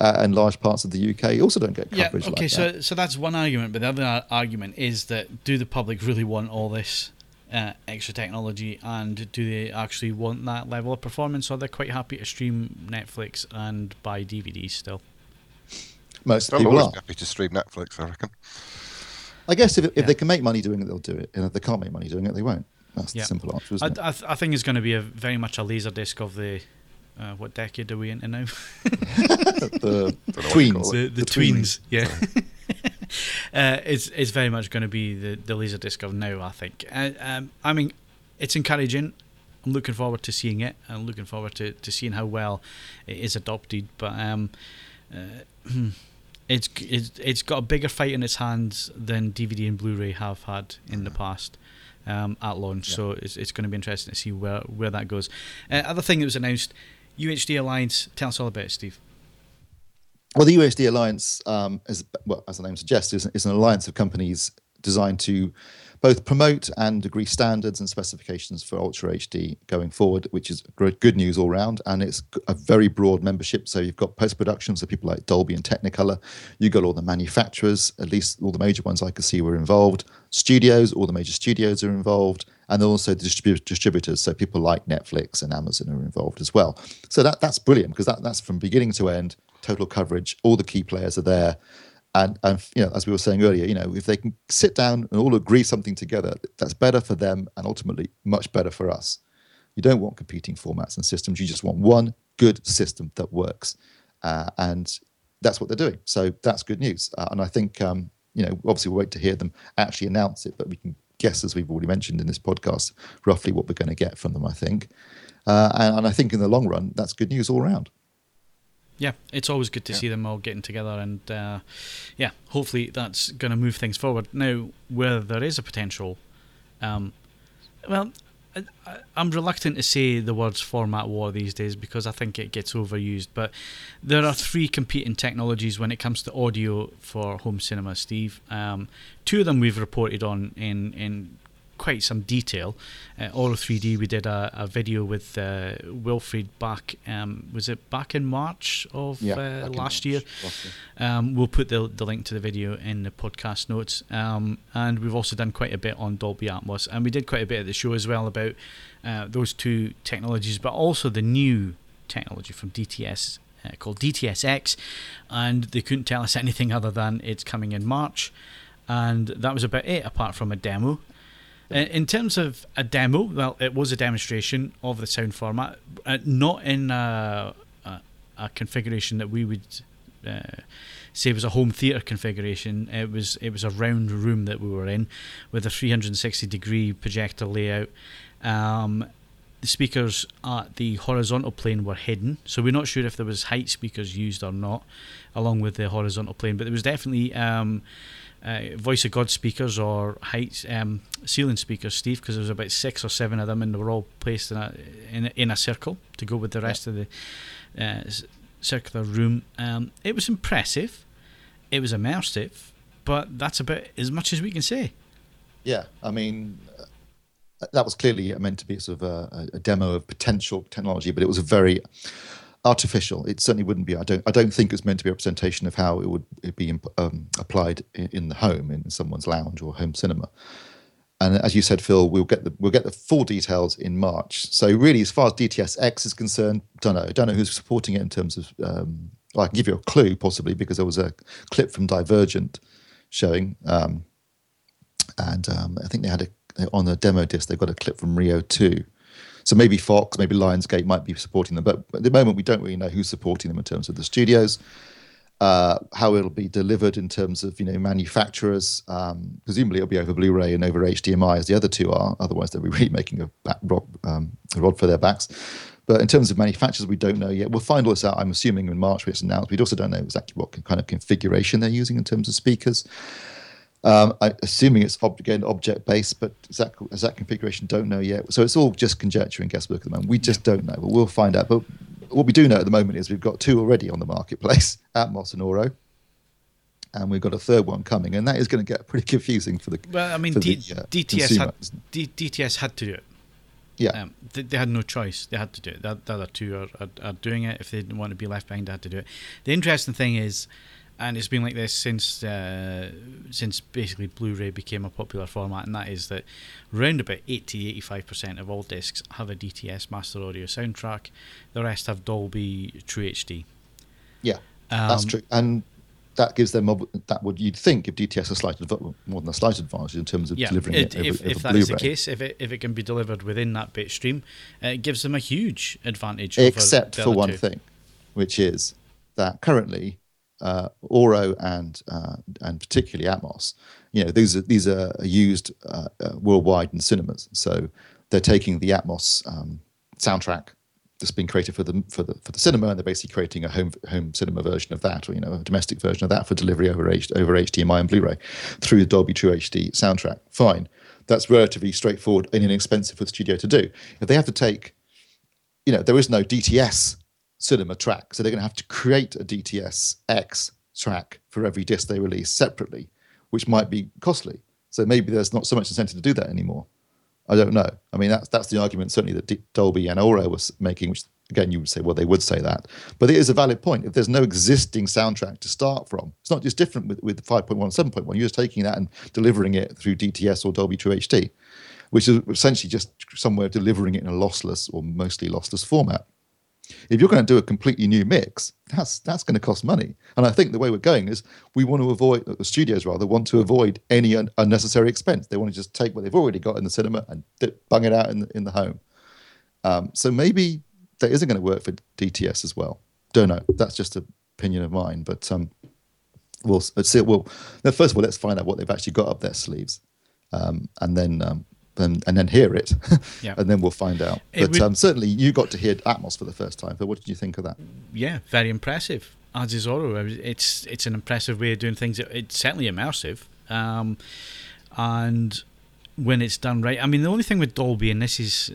Uh, and large parts of the U K also don't get coverage yeah, okay, like that. Okay, so, so that's one argument, but the other argument is that do the public really want all this uh, extra technology, and do they actually want that level of performance, or they're quite happy to stream Netflix and buy D V Ds still? Most people are. Happy to stream Netflix, I reckon. I guess if, if yeah. they can make money doing it, they'll do it, and if they can't make money doing it, they won't. That's yeah. the simple answer, isn't I, it? I, th- I think it's going to be a very much a Laserdisc of the... Uh, what decade are we into now? the, the tweens. The, the, the tweens, tweens. yeah. uh, it's it's very much going to be the, the Laserdisc of now, I think. Uh, um, I mean, it's encouraging. I'm looking forward to seeing it. I'm looking forward to, to seeing how well it is adopted. But um, uh, it's, it's it's got a bigger fight in its hands than D V D and Blu-ray have had in mm-hmm. the past. Um, at launch, yeah. so it's it's going to be interesting to see where, where that goes. Uh, other thing that was announced, U H D Alliance. Tell us all about it, Steve. Well, the U H D Alliance, um, is, well, as the name suggests, is, is an alliance of companies designed to both promote and agree standards and specifications for Ultra H D going forward, which is good news all round. And it's a very broad membership. So you've got post-production, so people like Dolby and Technicolor. You've got all the manufacturers, at least all the major ones I could see were involved. Studios, all the major studios are involved. And also the distrib- distributors, so people like Netflix and Amazon are involved as well. So that that's brilliant, because that, that's from beginning to end, total coverage. All the key players are there. And, and you know, as we were saying earlier, you know, if they can sit down and all agree something together, that's better for them and ultimately much better for us. You don't want competing formats and systems. You just want one good system that works. Uh, and that's what they're doing. So that's good news. Uh, and I think, um, you know, obviously we'll wait to hear them actually announce it, but we can guess, as we've already mentioned in this podcast, roughly what we're going to get from them, I think. Uh, and, and I think in the long run, that's good news all around. Yeah, it's always good to yeah. see them all getting together, and uh, yeah, hopefully that's going to move things forward. Now, where there is a potential, um, well, I, I'm reluctant to say the words format war these days because I think it gets overused, but there are three competing technologies when it comes to audio for home cinema, Steve. Um, two of them we've reported on in... in quite some detail. Uh, Auro three D, we did a, a video with uh, Wilfried back, um, was it back in March of yeah, uh, last March. year? Um, we'll put the, the link to the video in the podcast notes. Um, and we've also done quite a bit on Dolby Atmos. And we did quite a bit at the show as well about uh, those two technologies, but also the new technology from D T S uh, called D T S X. And they couldn't tell us anything other than it's coming in March. And that was about it, apart from a demo. In terms of a demo, well, it was a demonstration of the sound format, uh, not in a, a, a configuration that we would uh, say was a home theatre configuration. It was it was a round room that we were in with a three hundred sixty degree projector layout. Um, the speakers at the horizontal plane were hidden, so we're not sure if there was height speakers used or not, along with the horizontal plane, but there was definitely... Um, Uh, Voice of God speakers or height um, ceiling speakers, Steve, because there was about six or seven of them, and they were all placed in a in a, in a circle to go with the rest yeah. of the uh, circular room. Um, it was impressive, it was immersive, but that's about as much as we can say. Yeah, I mean, uh, that was clearly meant to be sort of a, a demo of potential technology, but it was a very artificial. It certainly wouldn't be. I don't. I don't think it's meant to be a representation of how it would it be um, applied in, in the home, in someone's lounge or home cinema. And as you said, Phil, we'll get the we'll get the full details in March. So really, as far as D T S X is concerned, don't know. I don't know who's supporting it in terms of. Um, well, I can give you a clue possibly, because there was a clip from Divergent showing, um, and um, I think they had a on the demo disc. They got a clip from Rio two. So maybe Fox, maybe Lionsgate might be supporting them. But at the moment, we don't really know who's supporting them in terms of the studios, uh, how it'll be delivered in terms of, you know, manufacturers. Um, presumably, it'll be over Blu-ray and over H D M I, as the other two are. Otherwise, they'll be really making a, back, um, a rod for their backs. But in terms of manufacturers, we don't know yet. We'll find all this out, I'm assuming, in March, which is announced. We also don't know exactly what kind of configuration they're using in terms of speakers. Um, I, assuming it's ob- again object-based, but is that, is that configuration? Don't know yet. So it's all just conjecture and guesswork at the moment. We just don't know, but we'll find out. But what we do know at the moment is we've got two already on the marketplace, Atmos and Auro, and we've got a third one coming, and that is going to get pretty confusing for the. Well, I mean, D- the, uh, DTS had D- DTS had to do it. Yeah, um, they, they had no choice. They had to do it. The, the other two are, are are doing it. If they didn't want to be left behind, they had to do it. The interesting thing is. And it's been like this since uh, since basically Blu-ray became a popular format, and that is that around about eighty to eighty-five percent of all discs have a D T S master audio soundtrack. The rest have Dolby True H D. Yeah, um, that's true. And that gives them that would you'd think give D T S a slight more than a slight advantage in terms of yeah, delivering it, it over, if, over if that Blu-ray. Is the case, if it if it can be delivered within that bit stream, uh, it gives them a huge advantage. Except over for one two. thing, which is that currently uh, Auro and uh, and particularly Atmos, you know, these are these are used uh, worldwide in cinemas. So they're taking the Atmos um, soundtrack that's been created for the for the for the cinema, and they're basically creating a home home cinema version of that, or you know, a domestic version of that for delivery over H, over H D M I and Blu-ray through the Dolby True H D soundtrack. Fine, that's relatively straightforward and inexpensive for the studio to do. If they have to take, you know, there is no D T S cinema track, so they're going to have to create a D T S X track for every disc they release separately, which might be costly. So maybe there's not so much incentive to do that anymore. I don't know. I mean, that's that's the argument certainly that D- Dolby and Auro was making, which again you would say, well, they would say that, but it is a valid point. If there's no existing soundtrack to start from, it's not just different with with five point one, seven point one. You're just taking that and delivering it through D T S or Dolby True H D, which is essentially just some way of delivering it in a lossless or mostly lossless format. If you're going to do a completely new mix, that's that's going to cost money. And I think the way we're going is we want to avoid, the studios rather, want to avoid any un- unnecessary expense. They want to just take what they've already got in the cinema and dip, bung it out in the, in the home. Um, so maybe that isn't going to work for D T S as well. Don't know. That's just an opinion of mine. But um, we'll, let's see, we'll no, first of all, let's find out what they've actually got up their sleeves. Um, and then... Um, And, and then hear it, yeah. and then we'll find out. It but would, um, certainly you got to hear Atmos for the first time, so what did you think of that? Yeah, very impressive, as is Auro. It's, it's an impressive way of doing things. It, it's certainly immersive, um, and when it's done right. I mean, the only thing with Dolby, and this is,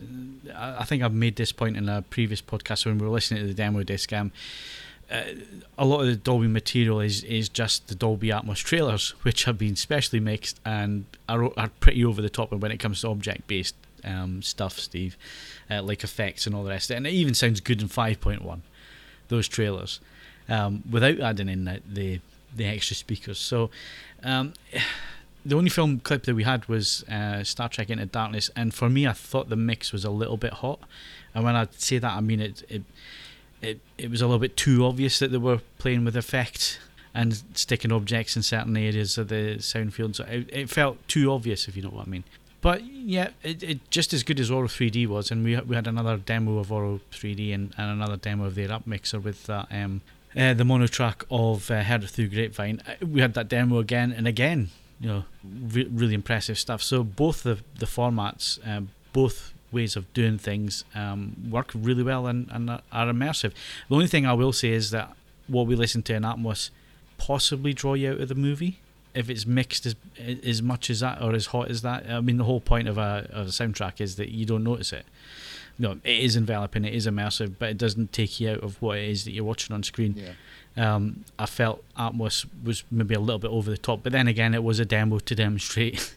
I think I've made this point in a previous podcast when we were listening to the demo disc, um, uh, a lot of the Dolby material is, is just the Dolby Atmos trailers, which have been specially mixed and are, are pretty over the top when it comes to object-based um, stuff, Steve, uh, like effects and all the rest of it. And it even sounds good in five point one, those trailers, um, without adding in the, the, the extra speakers. So um, the only film clip that we had was uh, Star Trek Into Darkness, and for me, I thought the mix was a little bit hot. And when I say that, I mean it... it It it was a little bit too obvious that they were playing with effect and sticking objects in certain areas of the sound field. So it, it felt too obvious, if you know what I mean. But yeah, it, it just as good as Auro three D was, and we we had another demo of Auro three D and, and another demo of their up mixer with that um uh, the mono track of uh, Heard It Through Grapevine. We had that demo again and again. You know, re- really impressive stuff. So both the the formats, uh, both. ways of doing things um, work really well and, and are immersive. The only thing I will say is that what we listen to in Atmos possibly draw you out of the movie if it's mixed as as much as that or as hot as that. I mean, the whole point of a, of a soundtrack is that you don't notice it. No, it is enveloping, it is immersive, but it doesn't take you out of what it is that you're watching on screen. Yeah. Um, I felt Atmos was maybe a little bit over the top, but then again, it was a demo to demonstrate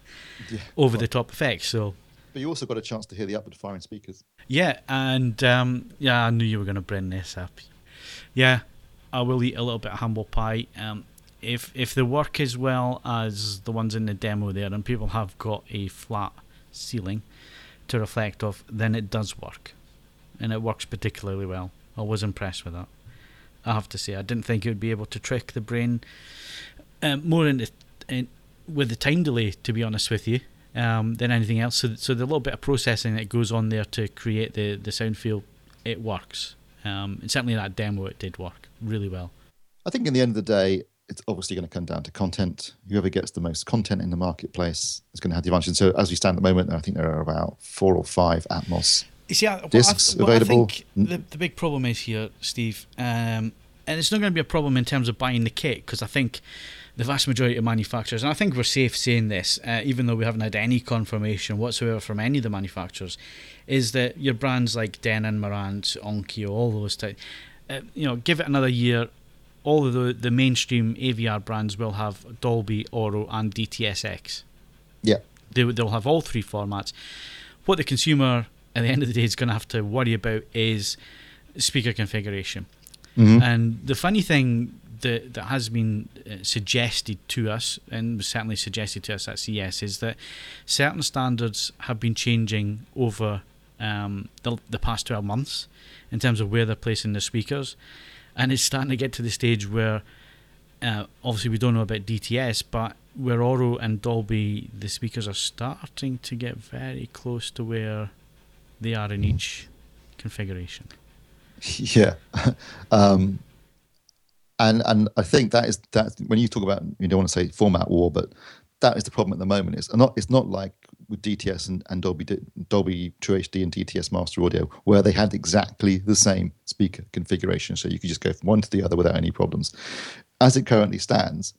yeah. over the top effects. So. But you also got a chance to hear the upward firing speakers. Yeah, and um, yeah, I knew you were going to bring this up. Yeah, I will eat a little bit of humble pie. Um, if if they work as well as the ones in the demo there, and people have got a flat ceiling to reflect off, then it does work. And it works particularly well. I was impressed with that. I have to say, I didn't think it would be able to trick the brain um, more into, in, with the time delay, to be honest with you. Um, than anything else. So, so the little bit of processing that goes on there to create the, the sound feel, it works. Um, and certainly that demo, it did work really well. I think in the end of the day, it's obviously going to come down to content. Whoever gets the most content in the marketplace is going to have the advantage. And so as we stand at the moment, I think there are about four or five Atmos you see, I, discs well, I, well, available. I think the, the big problem is here, Steve, um, and it's not going to be a problem in terms of buying the kit, because I think the vast majority of manufacturers, and I think we're safe saying this, uh, even though we haven't had any confirmation whatsoever from any of the manufacturers, is that your brands like Denon, Marantz, Onkyo, all those types, uh, you know, give it another year, all of the, the mainstream A V R brands will have Dolby, Auro, and D T S X. Yeah. They, they'll have all three formats. What the consumer, at the end of the day, is going to have to worry about is speaker configuration. Mm-hmm. And the funny thing that that has been suggested to us, and was certainly suggested to us at C E S, is that certain standards have been changing over um, the, the past twelve months in terms of where they're placing the speakers, and it's starting to get to the stage where Uh, obviously, we don't know about D T S, but where Auro and Dolby, the speakers are starting to get very close to where they are in each configuration. Yeah, um, and and I think that is that when you talk about, you don't want to say format war, but that is the problem at the moment. It's not it's not like with D T S and, and Dolby Dolby True H D and D T S Master Audio, where they had exactly the same speaker configuration, so you could just go from one to the other without any problems. As it currently stands,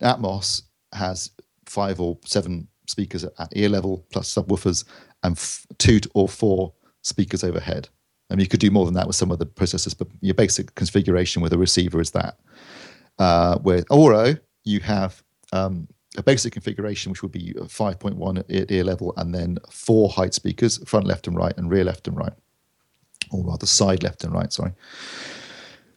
Atmos has five or seven speakers at ear level, plus subwoofers, and f- two or four speakers overhead. I mean, you could do more than that with some of the processors, but your basic configuration with a receiver is that. Uh, with Auro, you have um, a basic configuration, which would be five point one at ear-, ear level, and then four height speakers, front left and right, and rear left and right, or rather side left and right, sorry.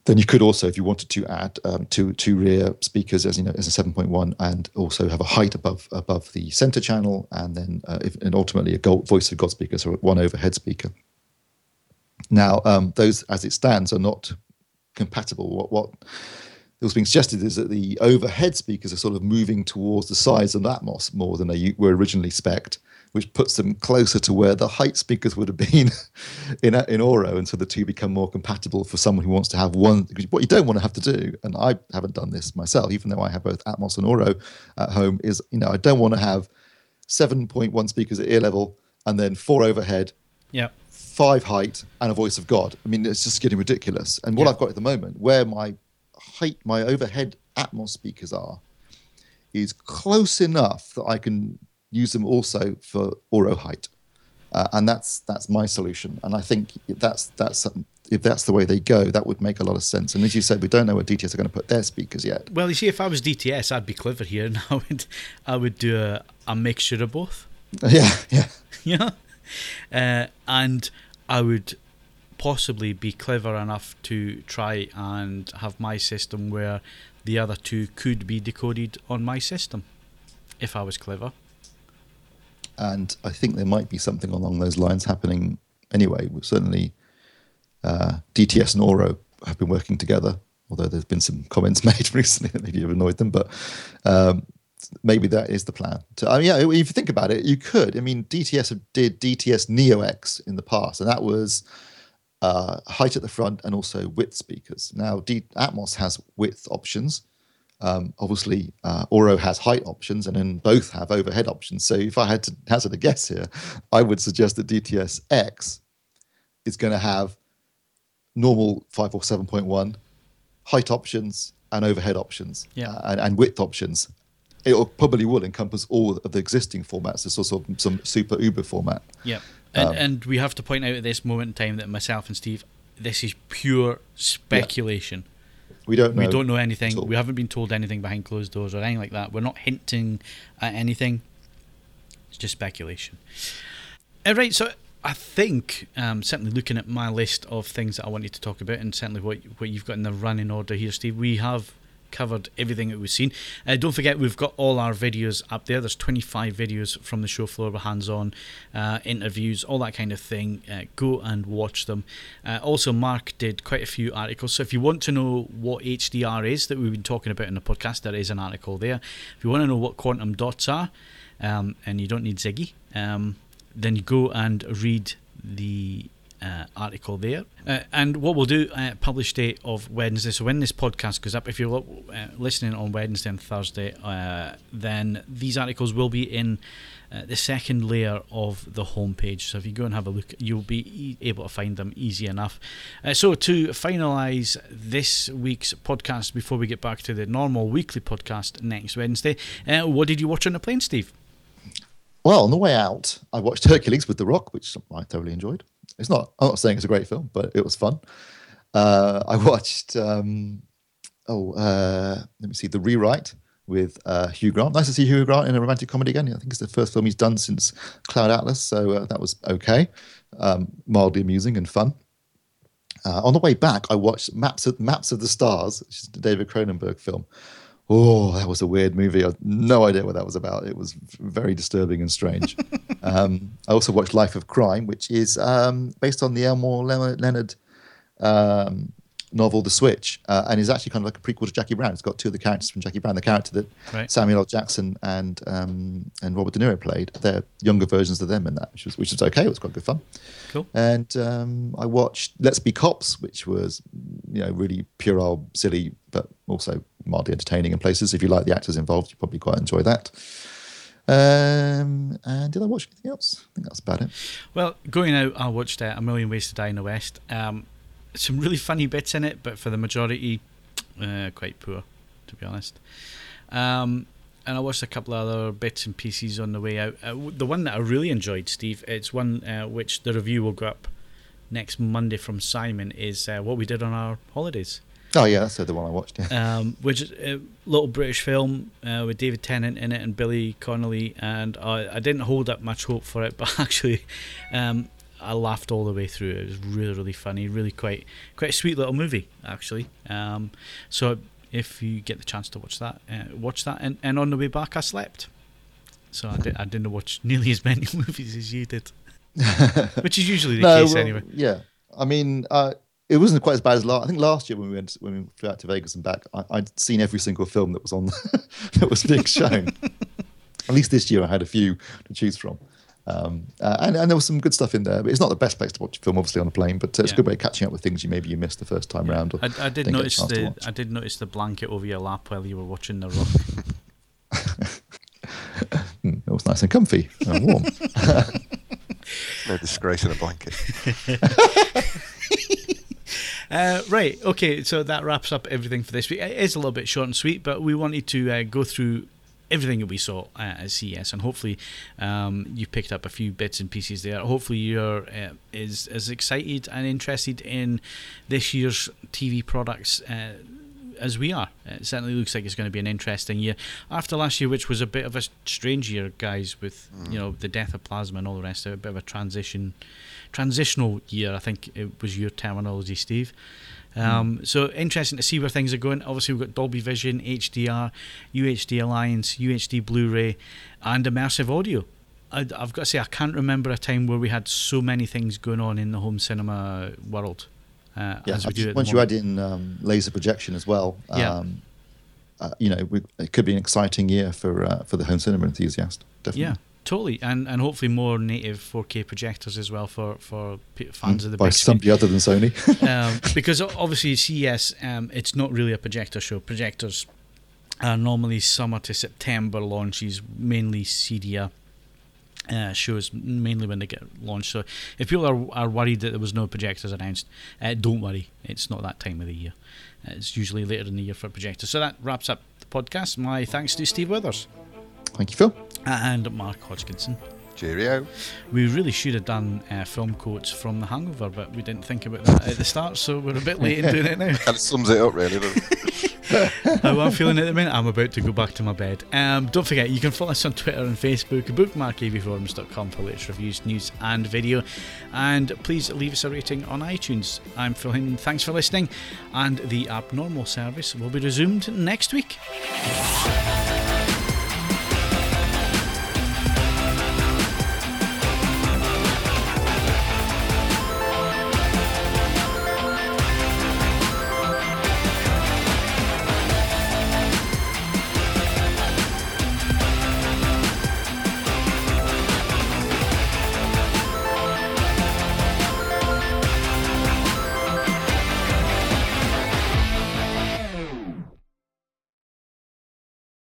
Then you could also, if you wanted to, add um, two two rear speakers, as you know, as a seven point one, and also have a height above above the center channel, and then uh, if, and ultimately a gold, voice of God speaker, so one overhead speaker. Now, um, those, as it stands, are not compatible. What what was being suggested is that the overhead speakers are sort of moving towards the sides of Atmos more than they were originally spec'd, which puts them closer to where the height speakers would have been in in Auro, and so the two become more compatible for someone who wants to have one. Because what you don't want to have to do, and I haven't done this myself, even though I have both Atmos and Auro at home, is, you know, I don't want to have seven point one speakers at ear level and then four overhead, yeah, five height, and a voice of God. I mean, it's just getting ridiculous. And what yeah. I've got at the moment, where my height, my overhead Atmos speakers are, is close enough that I can use them also for Auro height, uh, and that's that's my solution. And I think that's that's um, if that's the way they go, that would make a lot of sense. And as you said, we don't know where D T S are going to put their speakers yet. Well, you see, if I was D T S, I'd be clever here, and I would I would do a, a mixture of both. Yeah, yeah, yeah. Uh, and I would possibly be clever enough to try and have my system where the other two could be decoded on my system, if I was clever. And I think there might be something along those lines happening anyway. Certainly, uh, D T S and Auro have been working together, although there's been some comments made recently that maybe have annoyed them. But um, maybe that is the plan. So, I mean, yeah, if you think about it, you could. I mean, D T S did D T S Neo X in the past, and that was uh, height at the front and also width speakers. Now, D- Atmos has width options. Um, obviously, uh, Auro has height options, and then both have overhead options. So if I had to hazard a guess here, I would suggest that D T S X is going to have normal five or seven point one, height options, and overhead options, yeah. uh, and, and width options. It probably will encompass all of the existing formats. There's also some super Uber format. Yeah, and, um, and we have to point out at this moment in time that myself and Steve, this is pure speculation. Yeah. We don't know. We don't know anything. We haven't been told anything behind closed doors or anything like that. We're not hinting at anything. It's just speculation. All right, so I think, um, certainly looking at my list of things that I wanted to talk about, and certainly what what you've got in the running order here, Steve, we have covered everything that we've seen. Uh, don't forget, we've got all our videos up there. There's twenty-five videos from the show floor, hands-on uh, interviews, all that kind of thing. Uh, go and watch them. Uh, also, Mark did quite a few articles. So if you want to know what H D R is that we've been talking about in the podcast, there is an article there. If you want to know what quantum dots are, um, and you don't need Ziggy, um, then you go and read the Uh, article there, uh, and what we'll do, uh, publish date of Wednesday. So when this podcast goes up, if you're lo- uh, listening on Wednesday and Thursday, uh, then these articles will be in uh, the second layer of the homepage. So if you go and have a look, you'll be e- able to find them easy enough. Uh, so to finalise this week's podcast before we get back to the normal weekly podcast next Wednesday, uh, what did you watch on the plane, Steve? Well, on the way out, I watched Hercules with The Rock, which I thoroughly enjoyed. It's not, I'm not saying it's a great film, but it was fun. Uh, I watched, um, oh, uh, let me see, The Rewrite with uh, Hugh Grant. Nice to see Hugh Grant in a romantic comedy again. I think it's the first film he's done since Cloud Atlas, so uh, that was okay. Um, mildly amusing and fun. Uh, on the way back, I watched Maps of, Maps of the Stars, which is the David Cronenberg film. Oh, that was a weird movie. I had no idea what that was about. It was very disturbing and strange. um, I also watched Life of Crime, which is um, based on the Elmore Leonard um, novel The Switch, uh, and is actually kind of like a prequel to Jackie Brown. It's got two of the characters from Jackie Brown, the character that right. Samuel L. Jackson and um, and Robert De Niro played. They're younger versions of them in that, which was which was okay. It was quite good fun. Cool. And um, I watched Let's Be Cops, which was, you know, really puerile, silly, but also mildly entertaining in places. If you like the actors involved, you probably quite enjoy that. Um, and did I watch anything else? I think that's about it. Well, going out, I watched uh, A Million Ways to Die in the West. Um, some really funny bits in it, but for the majority, uh, quite poor, to be honest. Um, and I watched a couple of other bits and pieces on the way out. Uh, the one that I really enjoyed, Steve, it's one uh, which the review will go up next Monday from Simon, is uh, What We Did on Our Holidays. Oh, yeah, that's the one I watched, yeah. Um, which is a little British film uh, with David Tennant in it and Billy Connolly, and uh, I didn't hold up much hope for it, but actually um, I laughed all the way through. It was really, really funny, really quite quite a sweet little movie, actually. Um, so if you get the chance to watch that, uh, watch that. And, and on the way back, I slept. So I, did, I didn't watch nearly as many movies as you did, which is usually the no, case well, anyway. Yeah, I mean... Uh, It wasn't quite as bad as last. I think last year when we went when we flew out to Vegas and back, I, I'd seen every single film that was on that was being shown. At least this year, I had a few to choose from, um, uh, and, and there was some good stuff in there. But it's not the best place to watch a film, obviously, on a plane. But uh, it's yeah. a good way of catching up with things you maybe you missed the first time yeah. round. Or I, I did notice the I did notice the blanket over your lap while you were watching The Rock. It was nice and comfy and warm. No disgrace in a blanket. Uh, right, okay, so that wraps up everything for this week. It is a little bit short and sweet, but we wanted to uh, go through everything that we saw uh, at C E S, and hopefully um, you picked up a few bits and pieces there. Hopefully you're uh, is as excited and interested in this year's T V products uh, as we are. It certainly looks like it's going to be an interesting year. After last year, which was a bit of a strange year, guys, with mm. you know the death of plasma and all the rest of it, a bit of a transition transitional year, I think it was your terminology, Steve. Um, mm. So interesting to see where things are going. Obviously, we've got Dolby Vision, H D R, U H D Alliance, U H D Blu-ray, and immersive audio. I, I've got to say, I can't remember a time where we had so many things going on in the home cinema world. Uh, yeah, as we do once you add in um, laser projection as well, yeah. um, uh, you know, we, it could be an exciting year for uh, for the home cinema enthusiast. Definitely. Yeah. Totally, and and hopefully more native four K projectors as well for, for fans mm, of the by big somebody screen. Other than Sony, um, because obviously C E S, um, it's not really a projector show. Projectors are normally summer to September launches, mainly C D R uh, shows, mainly when they get launched. So if people are are worried that there was no projectors announced, uh, don't worry, it's not that time of the year. Uh, it's usually later in the year for projectors. So that wraps up the podcast. My thanks to Steve Withers. Thank you, Phil. And Mark Hodgkinson. Cheerio. We really should have done uh, film quotes from The Hangover, but we didn't think about that at the start, so we're a bit late in doing it now. That sums it up, really. How I'm feeling at the minute, I'm about to go back to my bed. Um, don't forget, you can follow us on Twitter and Facebook, bookmark a v forums dot com for latest reviews, news and video, and please leave us a rating on iTunes. I'm Phil Hinton, thanks for listening, and the Abnormal service will be resumed next week.